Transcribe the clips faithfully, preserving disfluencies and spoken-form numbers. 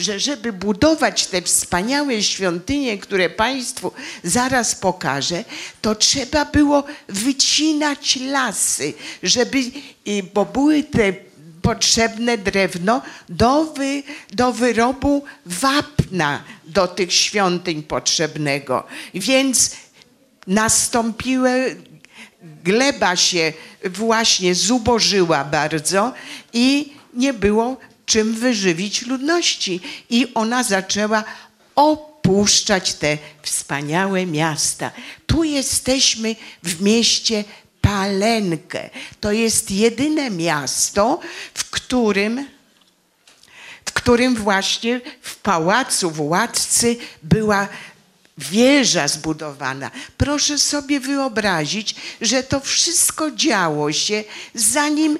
że żeby budować te wspaniałe świątynie, które Państwu zaraz pokażę, to trzeba było wycinać lasy, żeby, bo były te potrzebne drewno do, wy, do wyrobu wapna do tych świątyń potrzebnego. Więc nastąpiły, gleba się właśnie zubożyła bardzo i nie było czym wyżywić ludności. I ona zaczęła opuszczać te wspaniałe miasta. Tu jesteśmy w mieście Palenque. To jest jedyne miasto, w którym, w którym właśnie w pałacu władcy była wieża zbudowana. Proszę sobie wyobrazić, że to wszystko działo się, zanim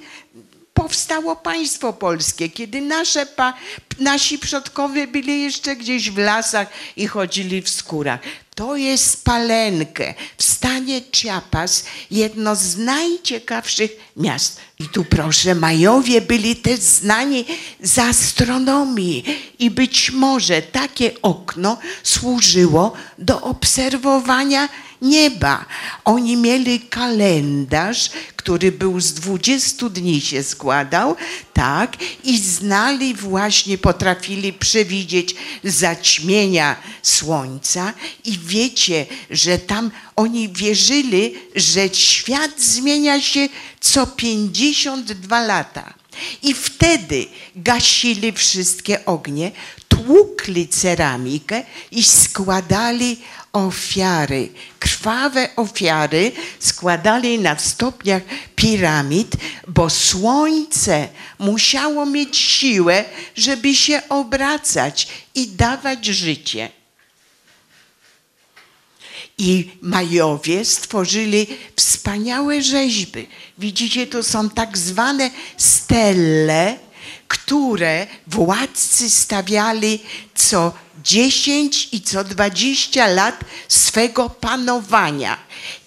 powstało państwo polskie, kiedy nasze pa, nasi przodkowie byli jeszcze gdzieś w lasach i chodzili w skórach. To jest Palenque, w stanie Chiapas, jedno z najciekawszych miast. I tu proszę, Majowie byli też znani z astronomii i być może takie okno służyło do obserwowania nieba. Oni mieli kalendarz, który był z dwudziestu dni się składał, tak, i znali właśnie, potrafili przewidzieć zaćmienia słońca i wiecie, że tam oni wierzyli, że świat zmienia się co pięćdziesiąt dwa lata i wtedy gasili wszystkie ognie, tłukli ceramikę i składali ofiary, krwawe ofiary składali na stopniach piramid, bo słońce musiało mieć siłę, żeby się obracać i dawać życie. I Majowie stworzyli wspaniałe rzeźby. Widzicie, to są tak zwane stele, które władcy stawiali co dziesięć i co dwadzieścia lat swego panowania.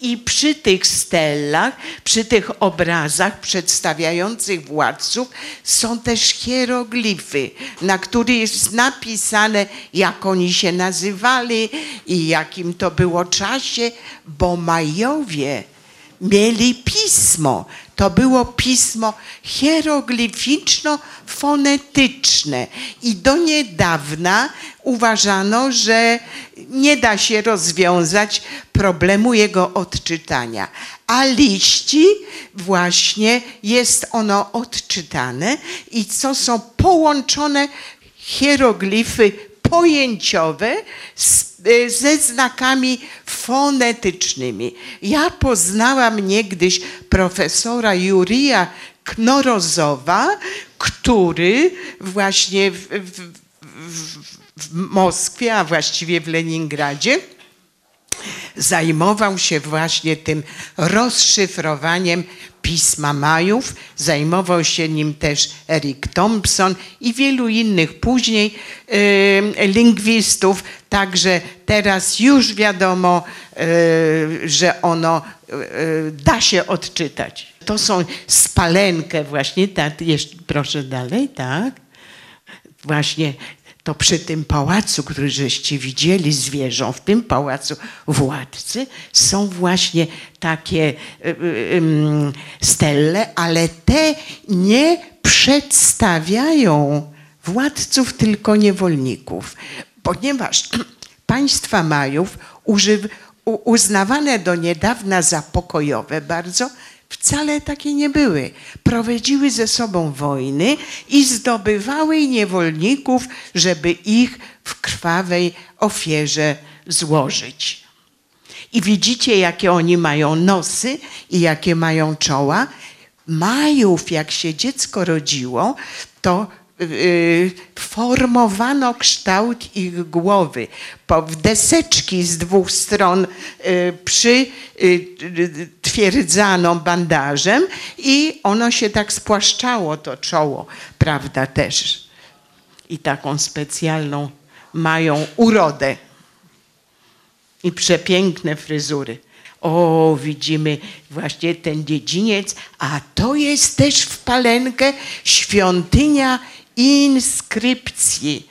I przy tych stelach, przy tych obrazach przedstawiających władców są też hieroglify, na których jest napisane, jak oni się nazywali i jakim to było czasie, bo Majowie mieli pismo. To było pismo hieroglificzno-fonetyczne i do niedawna uważano, że nie da się rozwiązać problemu jego odczytania. A liści właśnie jest ono odczytane i co są połączone hieroglify pojęciowe z, ze znakami fonetycznymi. Ja poznałam niegdyś profesora Jurija Knorozowa, który właśnie w, w, w, w Moskwie, a właściwie w Leningradzie, zajmował się właśnie tym rozszyfrowaniem pisma Majów. Zajmował się nim też Eric Thompson i wielu innych później y, lingwistów. Także teraz już wiadomo, y, że ono y, da się odczytać. To są z Palenque właśnie, tak, jeszcze, proszę dalej, tak, właśnie. To przy tym pałacu, który żeście widzieli z wieżą, w tym pałacu władcy są właśnie takie stele, ale te nie przedstawiają władców, tylko niewolników. Ponieważ państwa Majów uznawane do niedawna za pokojowe bardzo, wcale takie nie były. Prowadziły ze sobą wojny i zdobywały niewolników, żeby ich w krwawej ofierze złożyć. I widzicie, jakie oni mają nosy i jakie mają czoła. Majów, jak się dziecko rodziło, to Yy, formowano kształt ich głowy. Po, w deseczki z dwóch stron yy, przytwierdzano yy, yy, bandażem i ono się tak spłaszczało, to czoło, prawda, też. I taką specjalną mają urodę i przepiękne fryzury. O, widzimy właśnie ten dziedziniec, a to jest też w Palenque świątynia inskrypcji.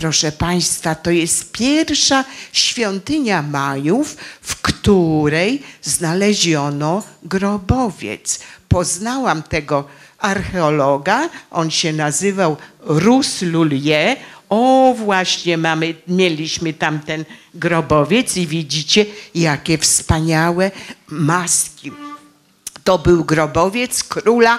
proszę Państwa, to jest pierwsza świątynia Majów, w której znaleziono grobowiec. Poznałam tego archeologa, on się nazywał Ruz Lhuillier. O, właśnie mamy, mieliśmy tam ten grobowiec i widzicie, jakie wspaniałe maski. To był grobowiec króla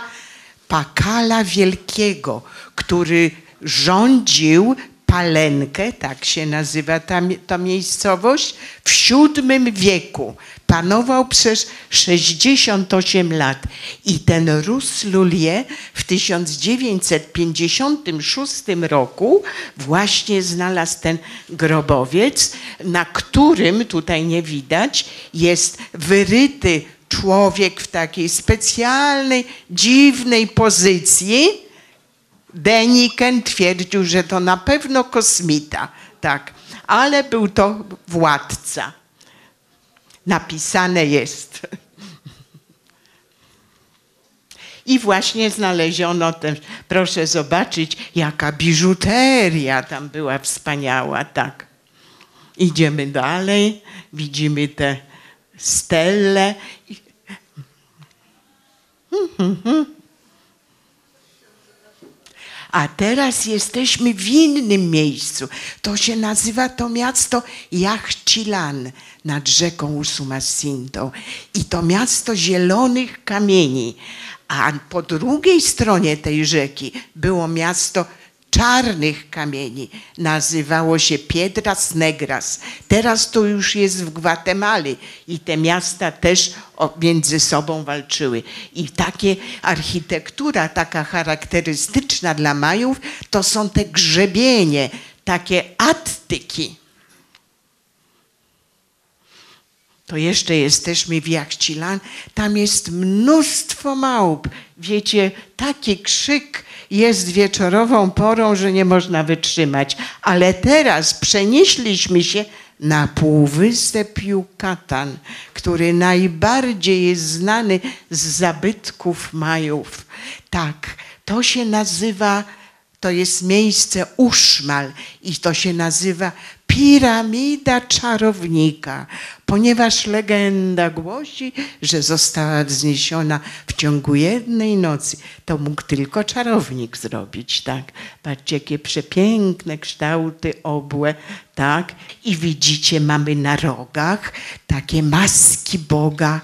Pakala Wielkiego, który rządził Palenkę, tak się nazywa ta, ta miejscowość, w siódmym wieku. Panował przez sześćdziesiąt osiem lat. I ten Ruz Lhuillier w tysiąc dziewięćset pięćdziesiątym szóstym roku właśnie znalazł ten grobowiec, na którym, tutaj nie widać, jest wyryty człowiek w takiej specjalnej, dziwnej pozycji. Däniken twierdził, że to na pewno kosmita, tak, ale był to władca. Napisane jest. I właśnie znaleziono ten, proszę zobaczyć, jaka biżuteria tam była wspaniała, tak. Idziemy dalej, widzimy te stele. A teraz jesteśmy w innym miejscu. To się nazywa to miasto Yaxchilán nad rzeką Uszumacintą. I to miasto zielonych kamieni. A po drugiej stronie tej rzeki było miasto czarnych kamieni. Nazywało się Piedras Negras. Teraz to już jest w Gwatemali i te miasta też między sobą walczyły. I takie architektura, taka charakterystyczna dla Majów, to są te grzebienie, takie attyki. To jeszcze jesteśmy w Yaxchilán. Tam jest mnóstwo małp. Wiecie, taki krzyk jest wieczorową porą, że nie można wytrzymać. Ale teraz przenieśliśmy się na półwysep Yucatan, który najbardziej jest znany z zabytków Majów. Tak, to się nazywa, to jest miejsce Uszmal i to się nazywa Piramida Czarownika, ponieważ legenda głosi, że została wzniesiona w ciągu jednej nocy. To mógł tylko czarownik zrobić, tak? Patrzcie, jakie przepiękne kształty obłe, tak? I widzicie, mamy na rogach takie maski Boga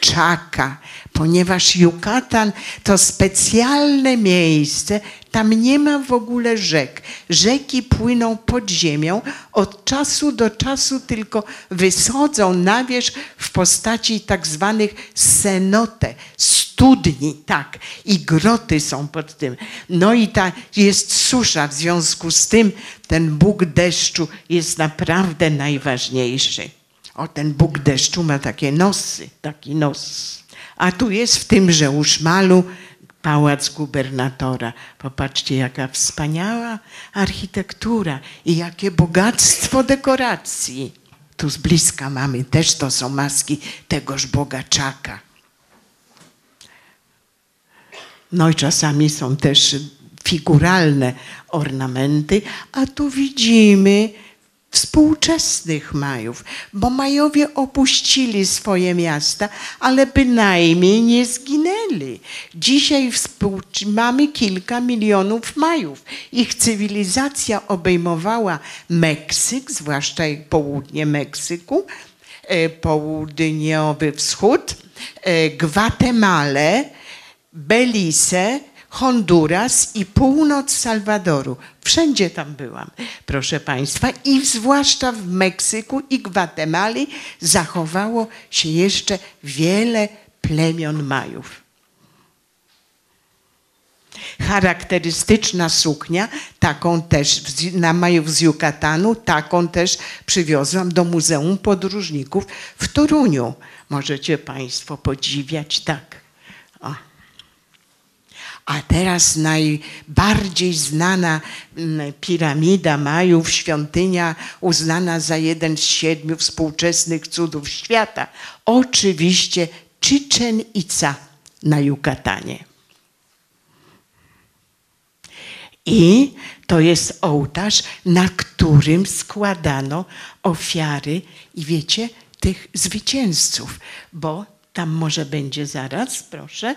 Czaka, ponieważ Yucatan to specjalne miejsce, tam nie ma w ogóle rzek. Rzeki płyną pod ziemią, od czasu do czasu tylko wychodzą na wierzch w postaci tak zwanych cenote, studni, tak, i groty są pod tym. No i ta jest susza, w związku z tym ten Bóg deszczu jest naprawdę najważniejszy. O, ten Bóg deszczu ma takie nosy, taki nos. A tu jest w tymże Uszmalu pałac gubernatora. Popatrzcie, jaka wspaniała architektura i jakie bogactwo dekoracji. Tu z bliska mamy też, to są maski tegoż Boga Czaka. No i czasami są też figuralne ornamenty, a tu widzimy współczesnych Majów, bo Majowie opuścili swoje miasta, ale bynajmniej nie zginęli. Dzisiaj mamy kilka milionów Majów. Ich cywilizacja obejmowała Meksyk, zwłaszcza południe Meksyku, południowy wschód, Gwatemalę, Belize, Honduras i północ Salwadoru. Wszędzie tam byłam, proszę Państwa. I zwłaszcza w Meksyku i Gwatemali zachowało się jeszcze wiele plemion Majów. Charakterystyczna suknia, taką też na Majów z Yucatanu, taką też przywiozłam do Muzeum Podróżników w Toruniu. Możecie Państwo podziwiać, tak. O. A teraz najbardziej znana piramida Majów, świątynia uznana za jeden z siedmiu współczesnych cudów świata. Oczywiście Chichén Itzá na Jukatanie. I to jest ołtarz, na którym składano ofiary i wiecie, tych zwycięzców, bo tam może będzie zaraz, proszę,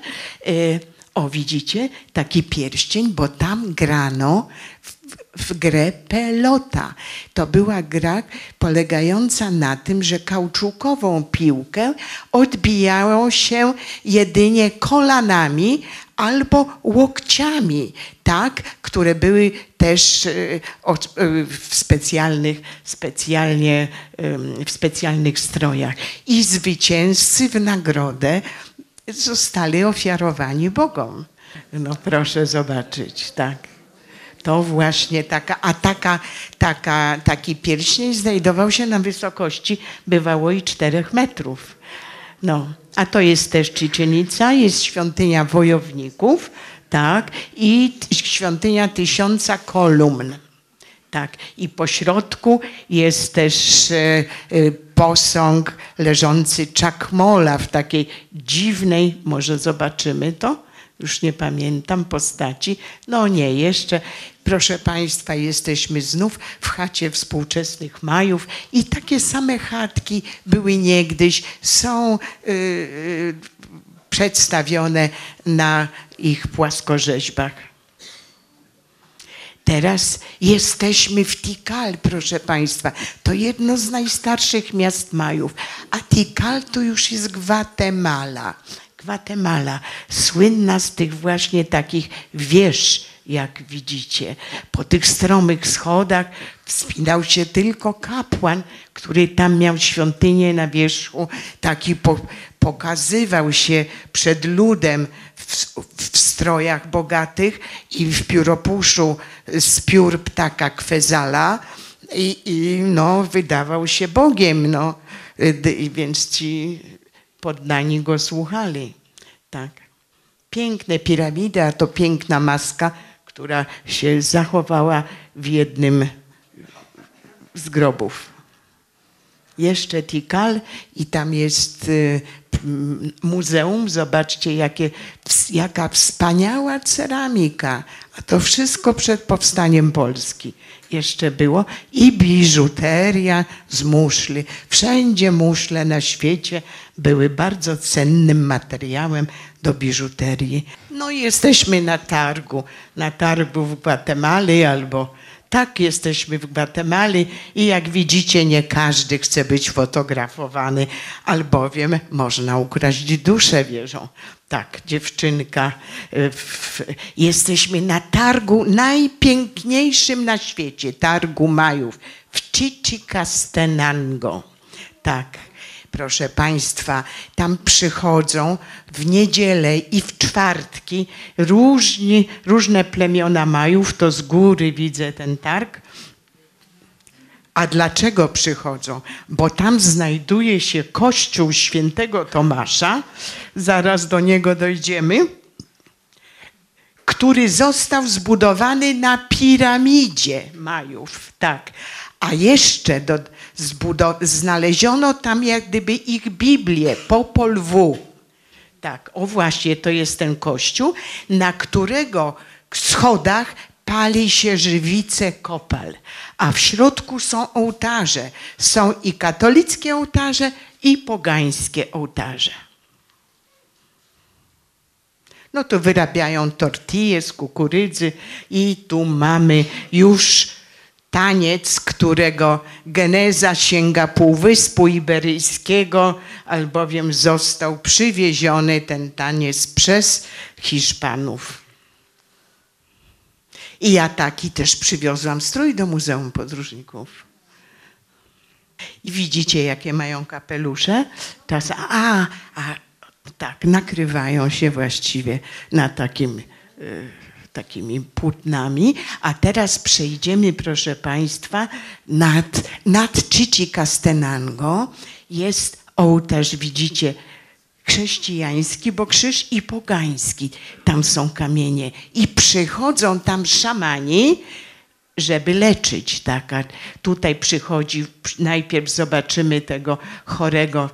o widzicie, taki pierścień, bo tam grano w, w grę pelota. To była gra polegająca na tym, że kauczukową piłkę odbijało się jedynie kolanami albo łokciami, tak, które były też w specjalnych, specjalnie, w specjalnych strojach. I zwycięzcy w nagrodę zostali ofiarowani Bogom. No proszę zobaczyć, tak. To właśnie taka, a taka, taka, taki pierścień znajdował się na wysokości, bywało i czterech metrów. No, a to jest też Chichén Itzá, jest świątynia wojowników, tak, i świątynia tysiąca kolumn, tak. I po środku jest też e, e, posąg leżący Chakmola w takiej dziwnej, może zobaczymy to, już nie pamiętam postaci. No nie, jeszcze, proszę Państwa, jesteśmy znów w chacie współczesnych Majów i takie same chatki były niegdyś, są y, y, przedstawione na ich płaskorzeźbach. Teraz jesteśmy w Tikal, proszę Państwa. To jedno z najstarszych miast Majów, a Tikal to już jest Gwatemala. Gwatemala, słynna z tych właśnie takich wież, jak widzicie. Po tych stromych schodach wspinał się tylko kapłan, który tam miał świątynię na wierzchu, taki po, pokazywał się przed ludem w, w strojach bogatych i w pióropuszu z piór ptaka kwezala i, i no, wydawał się Bogiem, no, i więc ci poddani go słuchali. Tak. Piękne piramidy, a to piękna maska, która się zachowała w jednym z grobów. Jeszcze Tikal i tam jest y, muzeum. Zobaczcie, jakie, jaka wspaniała ceramika. A to wszystko przed powstaniem Polski jeszcze było. I biżuteria z muszli. Wszędzie muszle na świecie były bardzo cennym materiałem do biżuterii. No i jesteśmy na targu. Na targu w Gwatemali albo... Tak, jesteśmy w Gwatemali i jak widzicie, nie każdy chce być fotografowany, albowiem można ukraść duszę, wierzą. Tak, dziewczynka. W... Jesteśmy na targu najpiękniejszym na świecie, targu Majów w Chichicastenango. Tak, proszę Państwa, tam przychodzą w niedzielę i w czwartki różni, różne plemiona Majów, to z góry widzę ten targ. A dlaczego przychodzą? Bo tam znajduje się kościół świętego Tomasza, zaraz do niego dojdziemy, który został zbudowany na piramidzie Majów, tak. A jeszcze do, znaleziono tam jak gdyby ich Biblię, Popol Vuh. Tak, o właśnie, to jest ten kościół, na którego schodach pali się żywice kopal. A w środku są ołtarze. Są i katolickie ołtarze, i pogańskie ołtarze. No to wyrabiają tortille z kukurydzy i tu mamy już... Taniec, którego geneza sięga Półwyspu Iberyjskiego, albowiem został przywieziony ten taniec przez Hiszpanów. I ja taki też przywiozłam strój do Muzeum Podróżników. I widzicie, jakie mają kapelusze. Teraz, a, a, tak, nakrywają się właściwie na takim... Yy, takimi płótnami, a teraz przejdziemy, proszę Państwa, nad, nad Chichicastenango jest ołtarz, widzicie, chrześcijański, bo krzyż i pogański, tam są kamienie i przychodzą tam szamani, żeby leczyć, tak, a tutaj przychodzi, najpierw zobaczymy tego chorego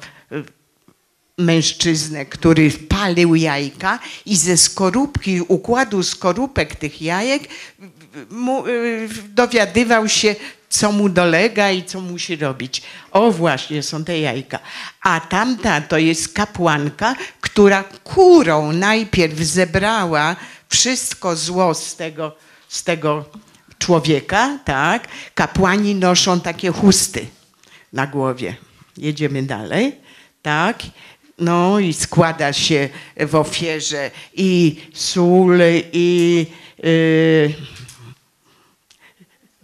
mężczyznę, który palił jajka i ze skorupki, układu skorupek tych jajek dowiadywał się, co mu dolega i co musi robić. O właśnie, są te jajka. A tamta to jest kapłanka, która kurą najpierw zebrała wszystko zło z tego, z tego człowieka. Tak? Kapłani noszą takie chusty na głowie. Jedziemy dalej. Tak? No i składa się w ofierze i sól, i yy,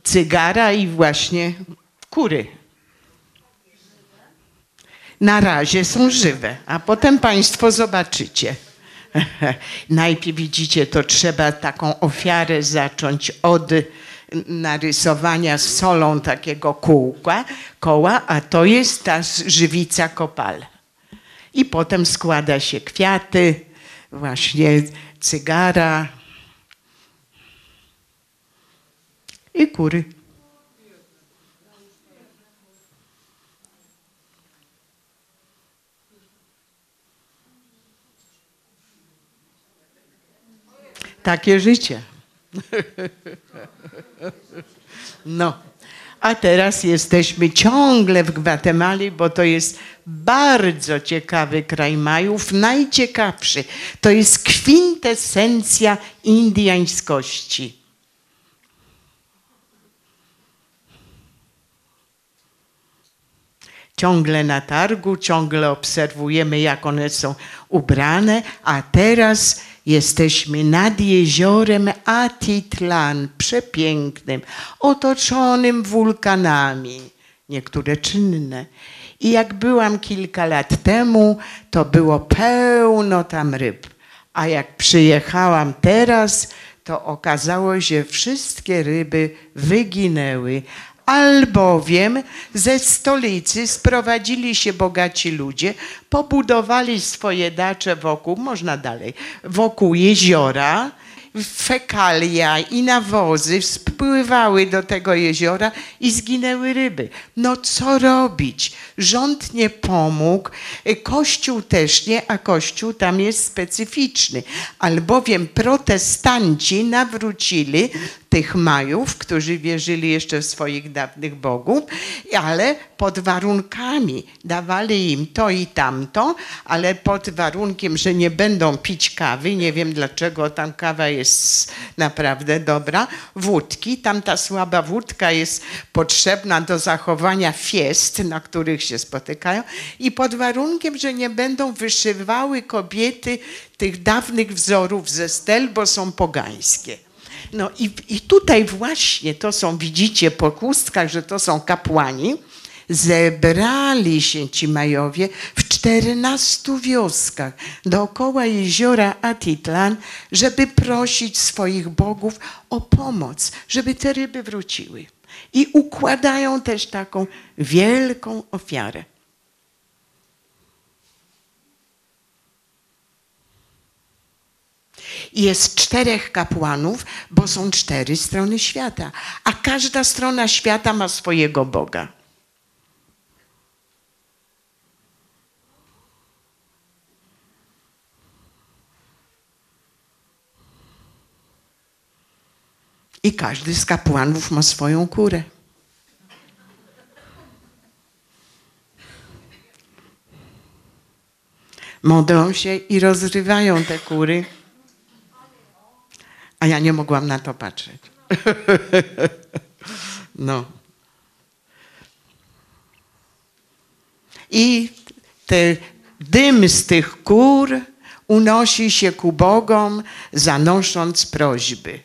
cygara, i właśnie kury. Na razie są żywe, a potem państwo zobaczycie. Najpierw widzicie, to trzeba taką ofiarę zacząć od narysowania z solą takiego kółka, koła, a to jest ta żywica kopal. I potem składa się kwiaty, właśnie cygara i kury. Takie życie. No, a teraz jesteśmy ciągle w Gwatemali, bo to jest bardzo ciekawy kraj Majów, najciekawszy. To jest kwintesencja indiańskości. Ciągle na targu, ciągle obserwujemy, jak one są ubrane, a teraz jesteśmy nad jeziorem Atitlan, przepięknym, otoczonym wulkanami, niektóre czynne. I jak byłam kilka lat temu, to było pełno tam ryb. A jak przyjechałam teraz, to okazało się, że wszystkie ryby wyginęły. Albowiem ze stolicy sprowadzili się bogaci ludzie, pobudowali swoje dacze wokół, można dalej, wokół jeziora, fekalia i nawozy spływały do tego jeziora i zginęły ryby. No co robić? Rząd nie pomógł, kościół też nie, a kościół tam jest specyficzny, albowiem protestanci nawrócili tych Majów, którzy wierzyli jeszcze w swoich dawnych bogów, ale pod warunkami. Dawali im to i tamto, ale pod warunkiem, że nie będą pić kawy. Nie wiem dlaczego, tam kawa jest naprawdę dobra. Wódki, tam ta słaba wódka jest potrzebna do zachowania fiest, na których się spotykają. I pod warunkiem, że nie będą wyszywały kobiety tych dawnych wzorów ze stel, bo są pogańskie. No i, i tutaj właśnie to są, widzicie po chustkach, że to są kapłani. Zebrali się ci Majowie w czternastu wioskach dookoła jeziora Atitlan, żeby prosić swoich bogów o pomoc, żeby te ryby wróciły. I układają też taką wielką ofiarę. Jest czterech kapłanów, bo są cztery strony świata, a każda strona świata ma swojego Boga. I każdy z kapłanów ma swoją kurę. Modlą się i rozrywają te kury. A ja nie mogłam na to patrzeć. No. I ten dym z tych kur unosi się ku bogom, zanosząc prośby.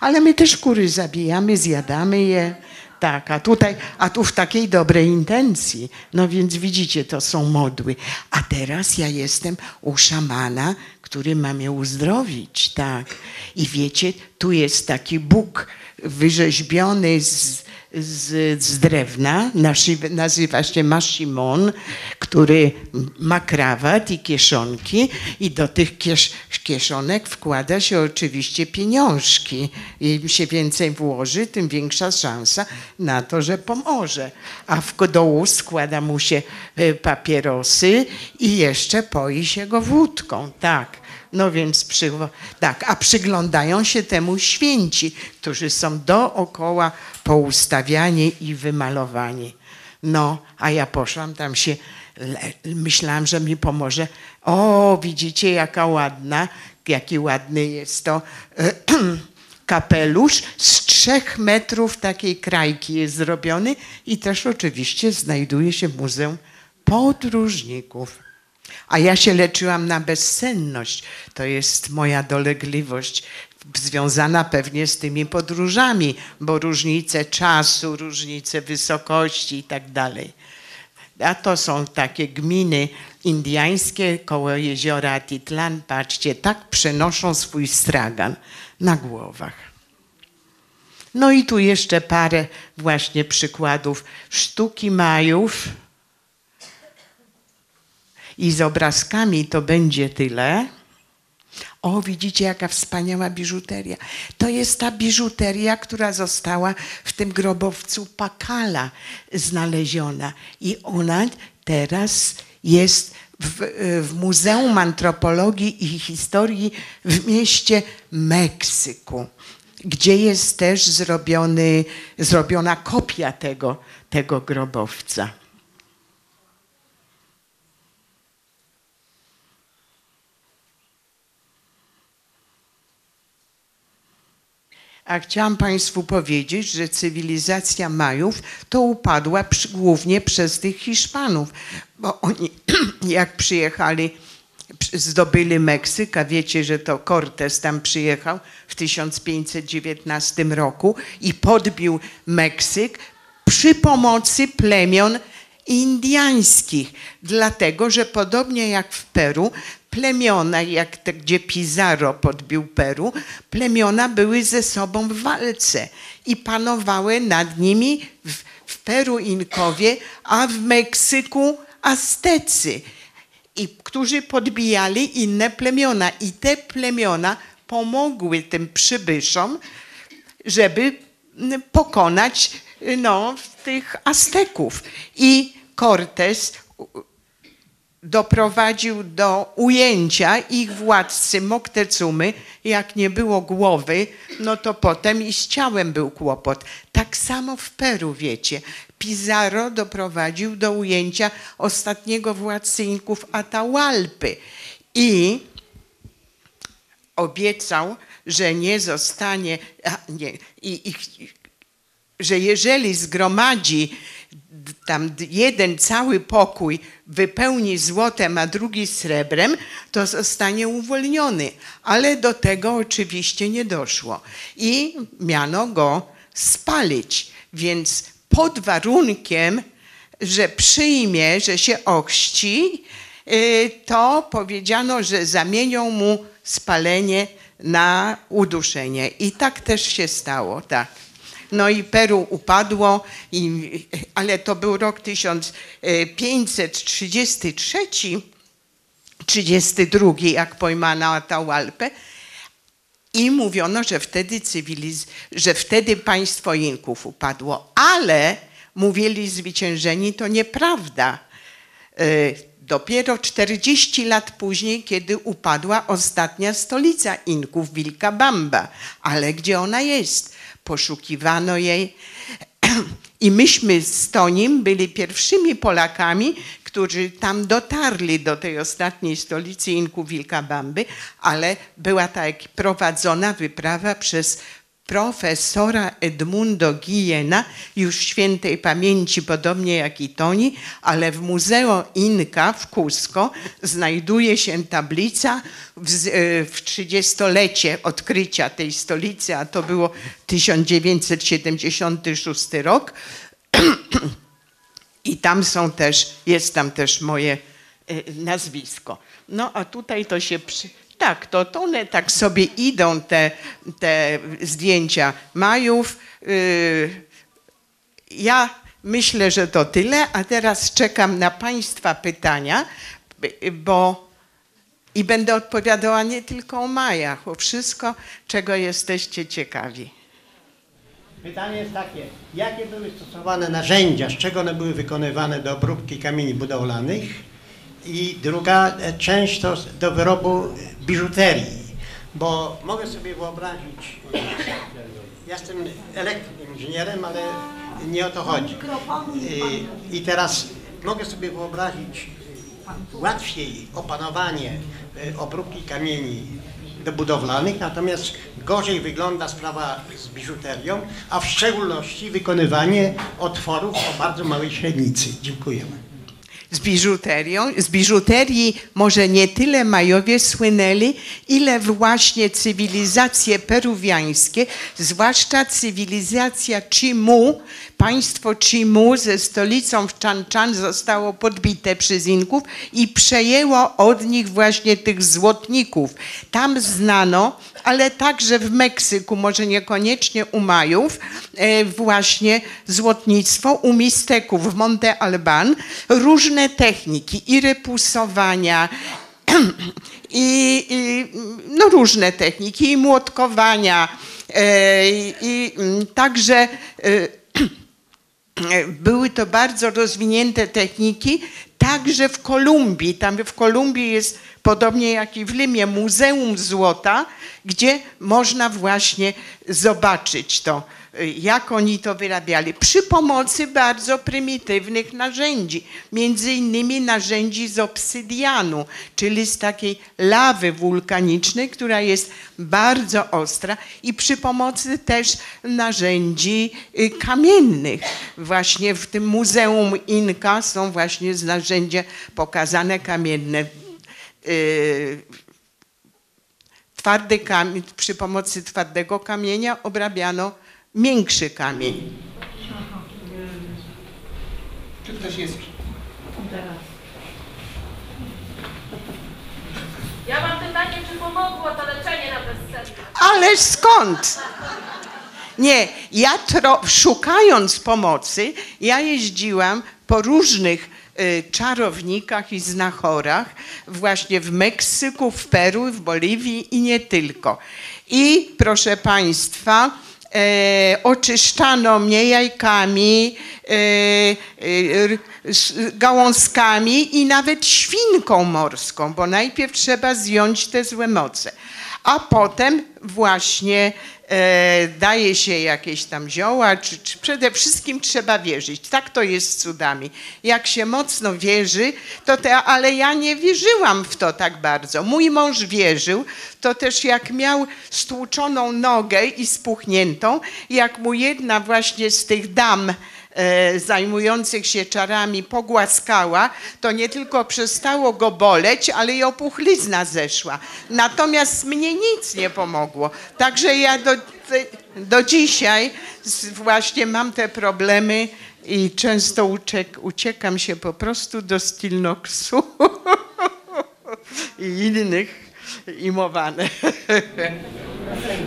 Ale my też kury zabijamy, zjadamy je. Tak, a tutaj, a tu w takiej dobrej intencji. No więc widzicie, to są modły. A teraz ja jestem u szamana, który ma mnie uzdrowić. Tak. I wiecie, tu jest taki Bóg wyrzeźbiony z, z, z drewna, nazywa się maszimon, który ma krawat i kieszonki i do tych kiesz, kieszonek wkłada się oczywiście pieniążki. Im się więcej włoży, tym większa szansa na to, że pomoże. A w dołu składa mu się papierosy i jeszcze poi się go wódką, tak. No więc, przy, tak, a przyglądają się temu święci, którzy są dookoła poustawiani i wymalowani. No, a ja poszłam tam się, myślałam, że mi pomoże. O, widzicie, jaka ładna, jaki ładny jest to kapelusz. Z trzech metrów takiej krajki jest zrobiony i też oczywiście znajduje się w Muzeum Podróżników. A ja się leczyłam na bezsenność. To jest moja dolegliwość związana pewnie z tymi podróżami, bo różnice czasu, różnice wysokości i tak dalej. A to są takie gminy indiańskie koło jeziora Atitlan. Patrzcie, tak przenoszą swój stragan na głowach. No i tu jeszcze parę właśnie przykładów sztuki Majów. I z obrazkami to będzie tyle. O, widzicie, jaka wspaniała biżuteria. To jest ta biżuteria, która została w tym grobowcu Pakala znaleziona. I ona teraz jest w, w Muzeum Antropologii i Historii w mieście Meksyku, gdzie jest też zrobiony, zrobiona kopia tego, tego grobowca. A chciałam Państwu powiedzieć, że cywilizacja Majów to upadła przy, głównie przez tych Hiszpanów, bo oni jak przyjechali, zdobyli Meksyk, a wiecie, że to Cortes tam przyjechał w tysiąc pięćset dziewiętnastym roku i podbił Meksyk przy pomocy plemion indiańskich, dlatego że podobnie jak w Peru, plemiona, jak te, gdzie Pizarro podbił Peru, plemiona były ze sobą w walce i panowały nad nimi w, w Peru Inkowie, a w Meksyku Aztecy, i, którzy podbijali inne plemiona. I te plemiona pomogły tym przybyszom, żeby pokonać no, tych Azteków. I Cortes doprowadził do ujęcia ich władcy Moktecumy. Jak nie było głowy, no to potem i z ciałem był kłopot. Tak samo w Peru, wiecie. Pizarro doprowadził do ujęcia ostatniego władcy Inków Atahualpy i obiecał, że nie zostanie, a, nie, i, i, że jeżeli zgromadzi tam jeden cały pokój wypełni złotem, a drugi srebrem, to zostanie uwolniony. Ale do tego oczywiście nie doszło. I miano go spalić. Więc pod warunkiem, że przyjmie, że się ochrzci, to powiedziano, że zamienią mu spalenie na uduszenie. I tak też się stało, tak. No i Peru upadło, i, ale to był rok tysiąc pięćset trzydziesty trzeci, trzydziesty drugi, jak pojmano Atahualpę. I mówiono, że wtedy, cywiliz- że wtedy państwo Inków upadło. Ale mówili zwyciężeni, to nieprawda. Dopiero czterdzieści lat później, kiedy upadła ostatnia stolica Inków, Vilcabamba. Ale gdzie ona jest? Poszukiwano jej i myśmy z Tonim byli pierwszymi Polakami, którzy tam dotarli do tej ostatniej stolicy Inku Vilcabamby, ale była tak prowadzona wyprawa przez profesora Edmundo Guillena, już świętej pamięci, podobnie jak i Toni, ale w Muzeum Inka w Cusco znajduje się tablica w trzydziestolecie odkrycia tej stolicy, a to było tysiąc dziewięćset siedemdziesiąty szósty rok. I tam są też, jest tam też moje nazwisko. No a tutaj to się... Przy... Tak, to, to one tak sobie idą, te, te zdjęcia Majów, yy, ja myślę, że to tyle, a teraz czekam na Państwa pytania, bo i będę odpowiadała nie tylko o Majach, o wszystko, czego jesteście ciekawi. Pytanie jest takie, jakie były stosowane narzędzia, z czego one były wykonywane do obróbki kamieni budowlanych? I druga część to do wyrobu biżuterii, bo mogę sobie wyobrazić, ja jestem elektroinżynierem, ale nie o to chodzi. I, i teraz mogę sobie wyobrazić łatwiej opanowanie obróbki kamieni do budowlanych, natomiast gorzej wygląda sprawa z biżuterią, a w szczególności wykonywanie otworów o bardzo małej średnicy. Dziękujemy. Z biżuterią, z biżuterii może nie tyle Majowie słynęli, ile właśnie cywilizacje peruwiańskie, zwłaszcza cywilizacja Chimu, państwo Chimu ze stolicą w Chan Chan zostało podbite przez Inków i przejęło od nich właśnie tych złotników. Tam znano, ale także w Meksyku, może niekoniecznie u Majów, właśnie złotnictwo, u Misteków w Monte Alban, różne techniki i repusowania, i, i no różne techniki, i młotkowania, i, i także były to bardzo rozwinięte techniki, także w Kolumbii. Tam w Kolumbii jest, podobnie jak i w Limie, Muzeum Złota, gdzie można właśnie zobaczyć to, jak oni to wyrabiali. Przy pomocy bardzo prymitywnych narzędzi, między innymi narzędzi z obsydianu, czyli z takiej lawy wulkanicznej, która jest bardzo ostra, i przy pomocy też narzędzi kamiennych. Właśnie w tym Muzeum Inka są właśnie narzędzia pokazane kamienne. Twardy kamień, przy pomocy twardego kamienia obrabiano miększy kamień. Czy ktoś jest? Ja mam pytanie, czy pomogło to leczenie na bezsenność? Ale skąd? Nie, ja tro, szukając pomocy, ja jeździłam po różnych czarownikach i znachorach właśnie w Meksyku, w Peru, w Boliwii i nie tylko. I proszę Państwa, e, oczyszczano mnie jajkami, e, e, gałązkami i nawet świnką morską, bo najpierw trzeba zdjąć te złe moce, a potem właśnie e, daje się jakieś tam zioła, czy, czy przede wszystkim trzeba wierzyć. Tak to jest z cudami. Jak się mocno wierzy, to te, ale ja nie wierzyłam w to tak bardzo. Mój mąż wierzył, to też jak miał stłuczoną nogę i spuchniętą, jak mu jedna właśnie z tych dam zajmujących się czarami pogłaskała, to nie tylko przestało go boleć, ale i opuchlizna zeszła. Natomiast mnie nic nie pomogło. Także ja do, do dzisiaj właśnie mam te problemy i często uciek, uciekam się po prostu do Stilnoxu i innych imowane.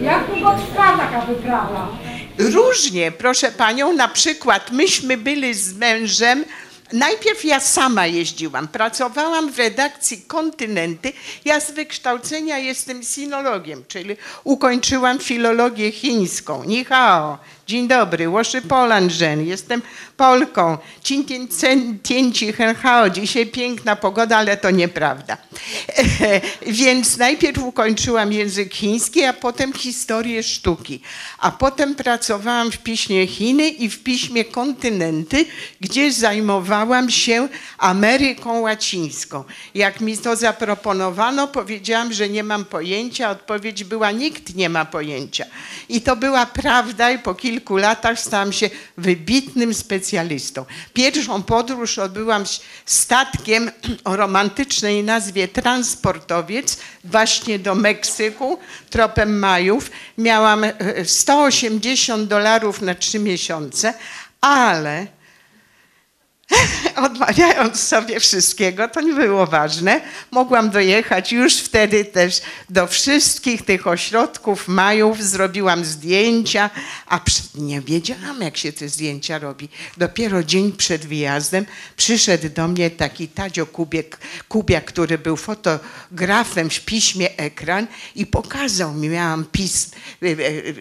Jak długo trwa taka wyprawa? Różnie, proszę Panią, na przykład myśmy byli z mężem, najpierw ja sama jeździłam, pracowałam w redakcji Kontynenty, ja z wykształcenia jestem sinologiem, czyli ukończyłam filologię chińską, ni hao, dzień dobry, łoszy polan żen, jestem Polką, cin tienci hen hao, dzisiaj piękna pogoda, ale to nieprawda. Więc najpierw ukończyłam język chiński, a potem historię sztuki, a potem pracowałam w piśmie Chiny i w piśmie Kontynenty, gdzie zajmowałam się Ameryką Łacińską. Jak mi to zaproponowano, powiedziałam, że nie mam pojęcia, odpowiedź była, nikt nie ma pojęcia. I to była prawda i po kilku W kilku latach stałam się wybitnym specjalistą. Pierwszą podróż odbyłam statkiem o romantycznej nazwie Transportowiec właśnie do Meksyku, tropem Majów. Miałam sto osiemdziesiąt dolarów na trzy miesiące, ale odmawiając sobie wszystkiego, to nie było ważne. Mogłam dojechać już wtedy też do wszystkich tych ośrodków Majów, zrobiłam zdjęcia, a nie wiedziałam, jak się te zdjęcia robi. Dopiero dzień przed wyjazdem przyszedł do mnie taki Tadzio Kubiak, Kubiak który był fotografem w piśmie Ekran i pokazał mi, miałam pis,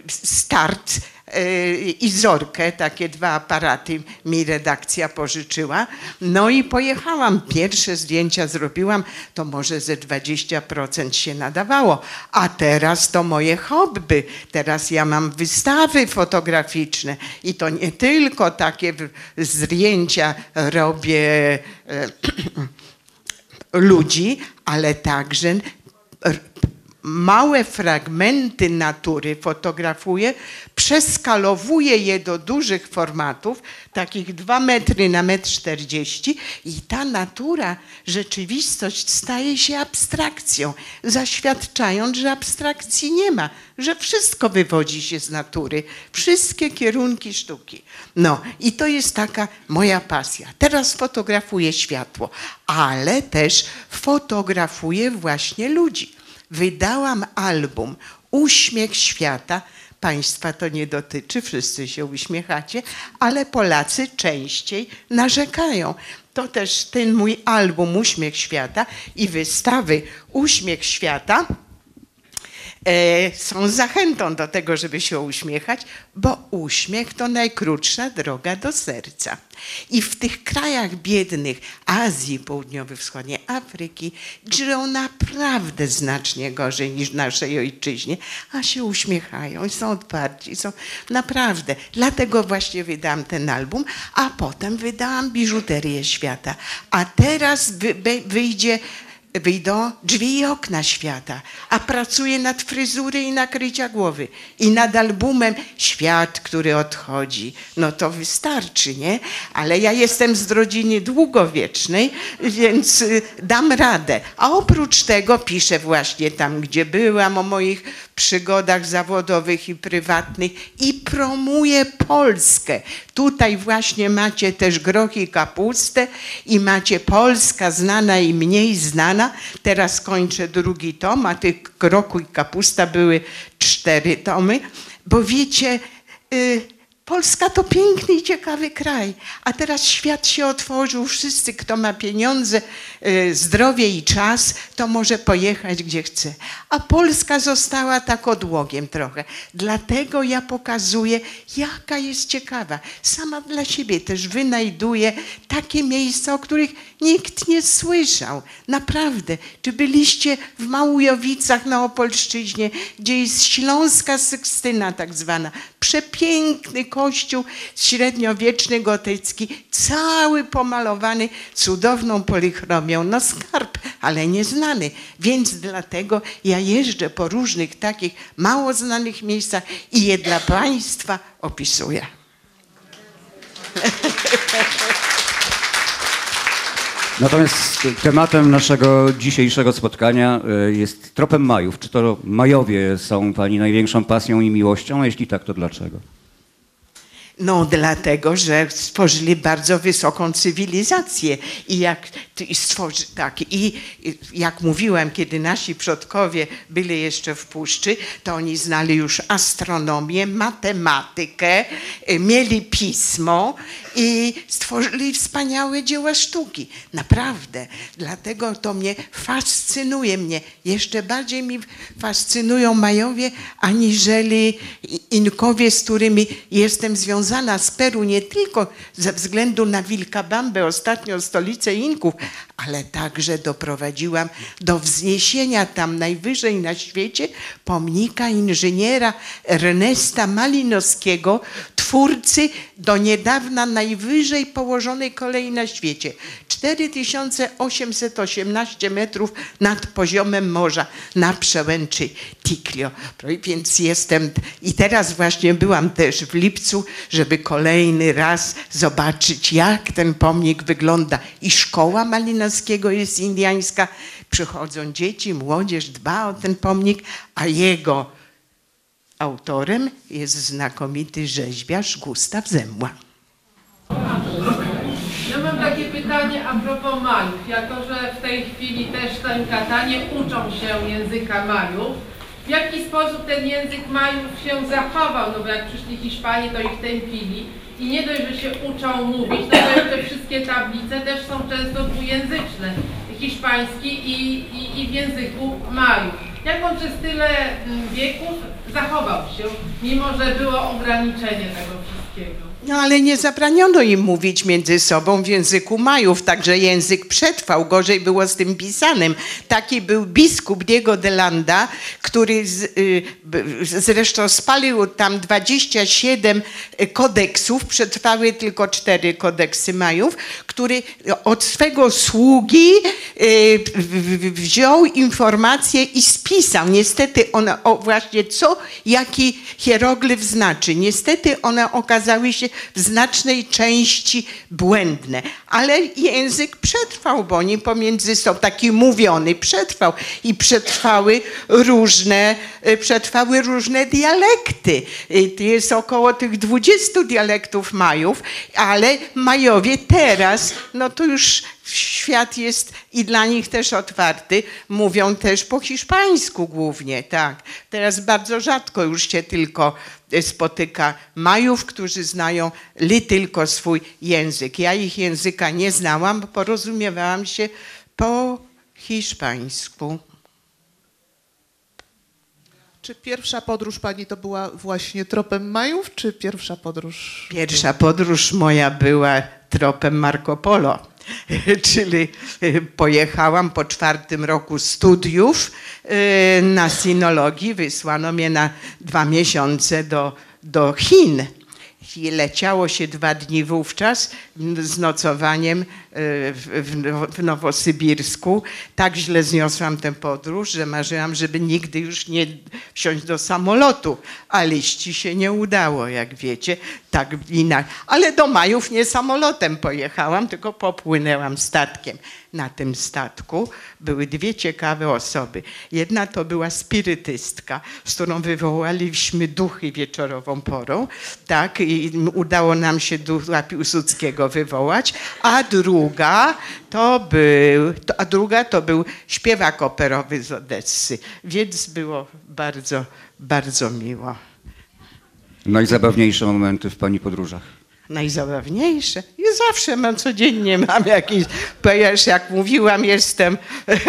start i Zorkę, takie dwa aparaty mi redakcja pożyczyła. No i pojechałam, pierwsze zdjęcia zrobiłam, to może ze dwadzieścia procent się nadawało, a teraz to moje hobby. Teraz ja mam wystawy fotograficzne i to nie tylko takie zdjęcia robię ludzi, ale także małe fragmenty natury fotografuję, przeskalowuję je do dużych formatów, takich dwa metry na metr czterdzieści i ta natura, rzeczywistość staje się abstrakcją, zaświadczając, że abstrakcji nie ma, że wszystko wywodzi się z natury, wszystkie kierunki sztuki. No i to jest taka moja pasja. Teraz fotografuję światło, ale też fotografuję właśnie ludzi. Wydałam album Uśmiech Świata. Państwa to nie dotyczy, wszyscy się uśmiechacie, ale Polacy częściej narzekają. To też ten mój album Uśmiech Świata i wystawy Uśmiech Świata e, są zachętą do tego, żeby się uśmiechać, bo uśmiech to najkrótsza droga do serca. I w tych krajach biednych Azji Południowo-Wschodniej, Afryki żyją naprawdę znacznie gorzej niż w naszej ojczyźnie, a się uśmiechają i są otwarci, są naprawdę. Dlatego właśnie wydałam ten album, a potem wydałam Biżuterię Świata. A teraz wy, wy, wyjdzie wyjdą Drzwi i okna świata, a pracuję nad fryzury i nakrycia głowy i nad albumem Świat, który odchodzi. No to wystarczy, nie? Ale ja jestem z rodziny długowiecznej, więc dam radę. A oprócz tego piszę właśnie tam, gdzie byłam, o moich przygodach zawodowych i prywatnych i promuję Polskę. Tutaj właśnie macie też groch i kapustę i macie Polska znana i mniej znana. Teraz kończę drugi tom, a tych grochu i kapusta były cztery tomy, bo wiecie, y, Polska to piękny i ciekawy kraj, a teraz świat się otworzył, wszyscy, kto ma pieniądze, y, zdrowie i czas, to może pojechać gdzie chce. A Polska została tak odłogiem trochę, dlatego ja pokazuję, jaka jest ciekawa. Sama dla siebie też wynajduję takie miejsca, o których nikt nie słyszał. Naprawdę. Czy byliście w Małujowicach na Opolszczyźnie, gdzie jest Śląska Sykstyna tak zwana. Przepiękny kościół średniowieczny, gotycki, cały pomalowany cudowną polichromią. No skarb, ale nieznany. Więc dlatego ja jeżdżę po różnych takich mało znanych miejscach i je dla Państwa opisuję. Natomiast tematem naszego dzisiejszego spotkania jest Tropem Majów. Czy to Majowie są Pani największą pasją i miłością? A jeśli tak, to dlaczego? No dlatego, że stworzyli bardzo wysoką cywilizację i jak, i stworzy, tak, i, i, jak mówiłem, kiedy nasi przodkowie byli jeszcze w puszczy, to oni znali już astronomię, matematykę, mieli pismo i stworzyli wspaniałe dzieła sztuki. Naprawdę. Dlatego to mnie fascynuje. Mnie. Jeszcze bardziej mi fascynują Majowie, aniżeli Inkowie, z którymi jestem związana. Związana z Peru nie tylko ze względu na Vilcabambę, ostatnią stolicę Inków, ale także doprowadziłam do wzniesienia tam najwyżej na świecie pomnika inżyniera Ernesta Malinowskiego, twórcy do niedawna najwyżej położonej kolei na świecie. cztery tysiące osiemset osiemnaście metrów nad poziomem morza na przełęczy Ticlio. Więc jestem i teraz właśnie byłam też w lipcu, żeby kolejny raz zobaczyć, jak ten pomnik wygląda. I szkoła Malinowskiego jest indiańska. Przychodzą dzieci, młodzież, dba o ten pomnik, a jego autorem jest znakomity rzeźbiarz Gustaw Zemła. propos Majów, jako że w tej chwili też Tlankatanie uczą się języka Majów, w jaki sposób ten język Majów się zachował, no bo jak przyszli Hiszpanie, to ich tępili i nie dość, że się uczą mówić, to jeszcze wszystkie tablice też są często dwujęzyczne, hiszpański i, i, i w języku Majów. Jak on przez tyle wieków zachował się, mimo że było ograniczenie tego wszystkiego? No ale nie zabraniono im mówić między sobą w języku Majów, także język przetrwał, gorzej było z tym pisanym. Taki był biskup Diego de Landa, który z, zresztą spalił tam dwadzieścia siedem kodeksów, przetrwały tylko cztery kodeksy Majów, który od swego sługi wziął informację i spisał. Niestety ona o właśnie co, jaki hieroglif znaczy. Niestety one okazały się w znacznej części błędne, ale język przetrwał, bo oni pomiędzy sobą, taki mówiony przetrwał i przetrwały różne, przetrwały różne dialekty. Jest około tych dwudziestu dialektów Majów, ale Majowie teraz, no to już świat jest i dla nich też otwarty, mówią też po hiszpańsku głównie, tak. Teraz bardzo rzadko już się tylko spotyka Majów, którzy znają li tylko swój język. Ja ich języka nie znałam, bo porozumiewałam się po hiszpańsku. Czy pierwsza podróż pani to była właśnie tropem Majów, czy pierwsza podróż? Pierwsza podróż moja była tropem Marco Polo. Czyli pojechałam po czwartym roku studiów na sinologii. Wysłano mnie na dwa miesiące do, do Chin. Leciało się dwa dni wówczas z nocowaniem w Nowosybirsku. Tak źle zniosłam tę podróż, że marzyłam, żeby nigdy już nie wsiąść do samolotu. A liści się nie udało, jak wiecie. Tak inaczej. Ale do Majów nie samolotem pojechałam, tylko popłynęłam statkiem. Na tym statku były dwie ciekawe osoby. Jedna to była spirytystka, z którą wywołaliśmy duchy wieczorową porą, tak, i udało nam się ducha Piłsudskiego wywołać, a druga to był, a druga to był śpiewak operowy z Odessy, więc było bardzo, bardzo miło. Najzabawniejsze momenty w pani podróżach? Najzabawniejsze. Ja zawsze mam, codziennie mam jakieś, ponieważ jak mówiłam, jestem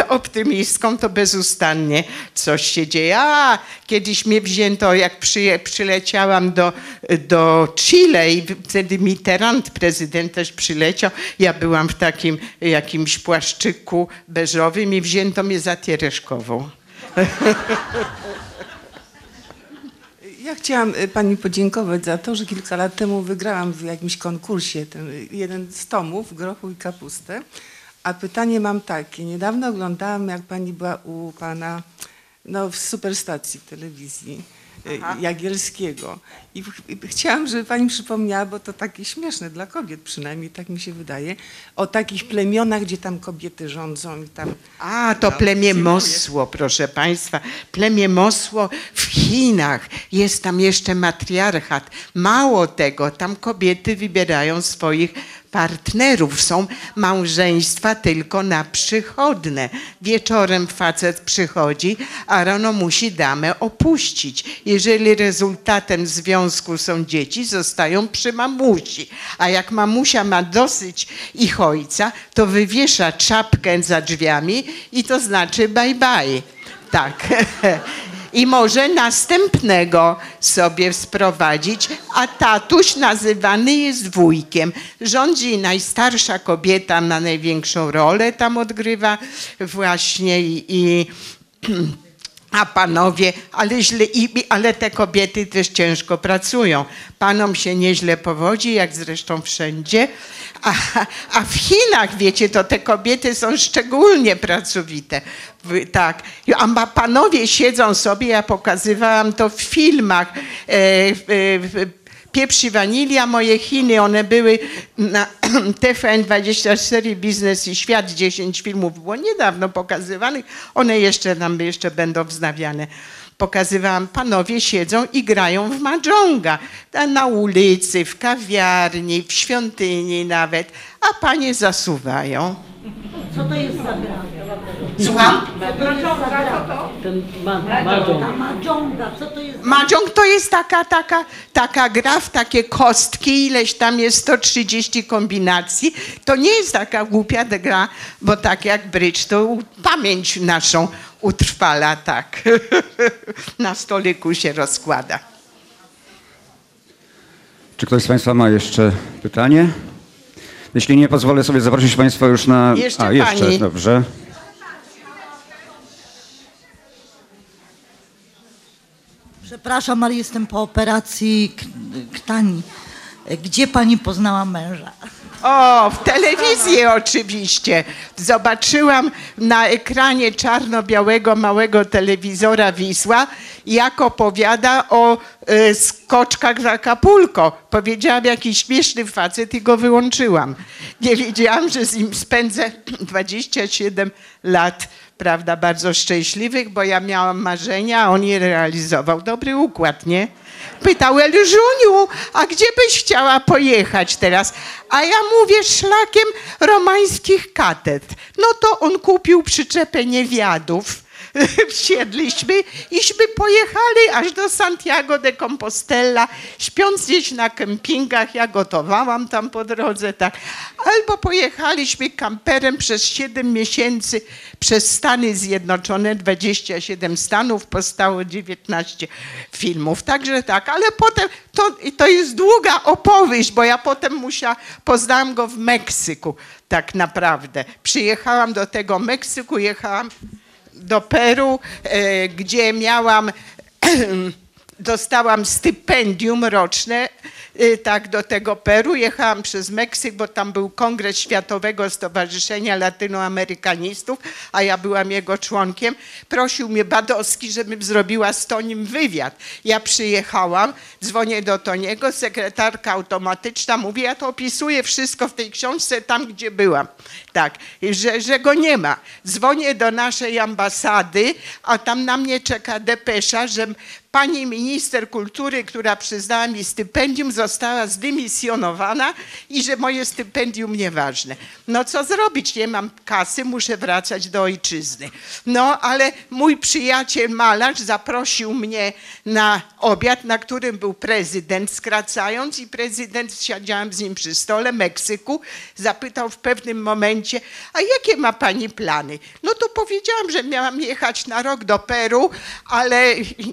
optymistką, to bezustannie coś się dzieje. A kiedyś mnie wzięto, jak przy, przyleciałam do, do Chile i wtedy Mitterrand, prezydent, też przyleciał. Ja byłam w takim jakimś płaszczyku beżowym i wzięto mnie za Tiereszkową. Ja chciałam pani podziękować za to, że kilka lat temu wygrałam w jakimś konkursie ten jeden z tomów, Grochu i kapustę. A pytanie mam takie. Niedawno oglądałam, jak pani była u pana no, w Superstacji w telewizji Aha. Jagielskiego. I, I chciałam, żeby pani przypomniała, bo to takie śmieszne dla kobiet przynajmniej, tak mi się wydaje, o takich plemionach, gdzie tam kobiety rządzą i tam... A, to no, plemię Mosło, proszę państwa. Plemię Mosło w Chinach. Jest tam jeszcze matriarchat. Mało tego, tam kobiety wybierają swoich partnerów. Są małżeństwa tylko na przychodne. Wieczorem facet przychodzi, a rano musi damę opuścić. Jeżeli rezultatem związku są dzieci, zostają przy mamusi. A jak mamusia ma dosyć ich ojca, to wywiesza czapkę za drzwiami i to znaczy bye bye. Tak. I może następnego sobie sprowadzić, a tatuś nazywany jest wujkiem. Rządzi najstarsza kobieta, ma największą rolę tam odgrywa właśnie i, i a panowie, ale, źle, ale te kobiety też ciężko pracują. Panom się nieźle powodzi, jak zresztą wszędzie. A, a w Chinach, wiecie, to te kobiety są szczególnie pracowite. Tak. A panowie siedzą sobie, ja pokazywałam to w filmach, e, e, Pieprz i wanilia, moje Chiny, one były na T V N dwadzieścia cztery, Biznes i Świat, dziesięć filmów było niedawno pokazywanych, one jeszcze tam jeszcze będą wznawiane. pokazywałam, panowie siedzą i grają w madżonga. Na ulicy, w kawiarni, w świątyni nawet, a panie zasuwają. Co to jest za gra? Słucham? Mahjong to jest taka, taka, taka gra w takie kostki, ileś tam jest sto trzydzieści kombinacji. To nie jest taka głupia gra, bo tak jak brycz, to pamięć naszą utrwala, tak. Na stoliku się rozkłada. Czy ktoś z Państwa ma jeszcze pytanie? Jeśli nie, pozwolę sobie zaprosić Państwa już na... Jeszcze A, jeszcze, pani. Dobrze. Przepraszam, ale jestem po operacji Ktani. Gdzie pani poznała męża? O, w telewizji oczywiście. Zobaczyłam na ekranie czarno-białego małego telewizora Wisła, jak opowiada o y, skoczkach z Acapulco. Powiedziałam, jakiś śmieszny facet i go wyłączyłam. Nie wiedziałam, że z nim spędzę dwadzieścia siedem lat, prawda, bardzo szczęśliwych, bo ja miałam marzenia, a on je realizował. Dobry układ, nie? Pytał, Elżuniu, a gdzie byś chciała pojechać teraz? A ja mówię, szlakiem romańskich katet. No to on kupił przyczepę niewiadów. Wsiedliśmy iśmy pojechali aż do Santiago de Compostela, śpiąc gdzieś na kempingach, ja gotowałam tam po drodze, tak. Albo pojechaliśmy kamperem przez siedem miesięcy przez Stany Zjednoczone, dwadzieścia siedem stanów, powstało dziewiętnaście filmów, także tak, ale potem, to, to jest długa opowieść, bo ja potem musiałam, poznałam go w Meksyku, tak naprawdę. Przyjechałam do tego Meksyku, jechałam do Peru, e, gdzie miałam, dostałam stypendium roczne, e, tak, do tego Peru. Jechałam przez Meksyk, bo tam był Kongres Światowego Stowarzyszenia Latynoamerykanistów, a ja byłam jego członkiem. Prosił mnie Badowski, żebym zrobiła z Tonim wywiad. Ja przyjechałam, dzwonię do Toniego, sekretarka automatyczna mówi, ja to opisuję wszystko w tej książce, tam gdzie byłam. Tak, że, że go nie ma. Dzwonię do naszej ambasady, a tam na mnie czeka depesza, że pani minister kultury, która przyznała mi stypendium, została zdymisjonowana i że moje stypendium nieważne. No co zrobić? Nie mam kasy, muszę wracać do ojczyzny. No ale mój przyjaciel malarz zaprosił mnie na obiad, na którym był prezydent, skracając, i prezydent, siedziałam z nim przy stole w Meksyku, zapytał w pewnym momencie, a jakie ma pani plany? No to powiedziałam, że miałam jechać na rok do Peru, ale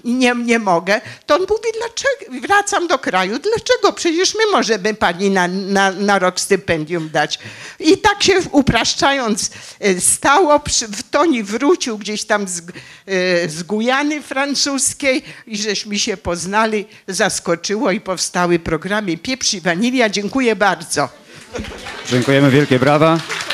nie, nie mogę. To on mówi, dlaczego wracam do kraju, dlaczego? Przecież my możemy pani na, na, na rok stypendium dać. I tak się upraszczając stało, Toni wrócił gdzieś tam z, z Gujany francuskiej i żeśmy się poznali, zaskoczyło i powstały programy Pieprz i Wanilia. Dziękuję bardzo. Dziękujemy, wielkie brawa.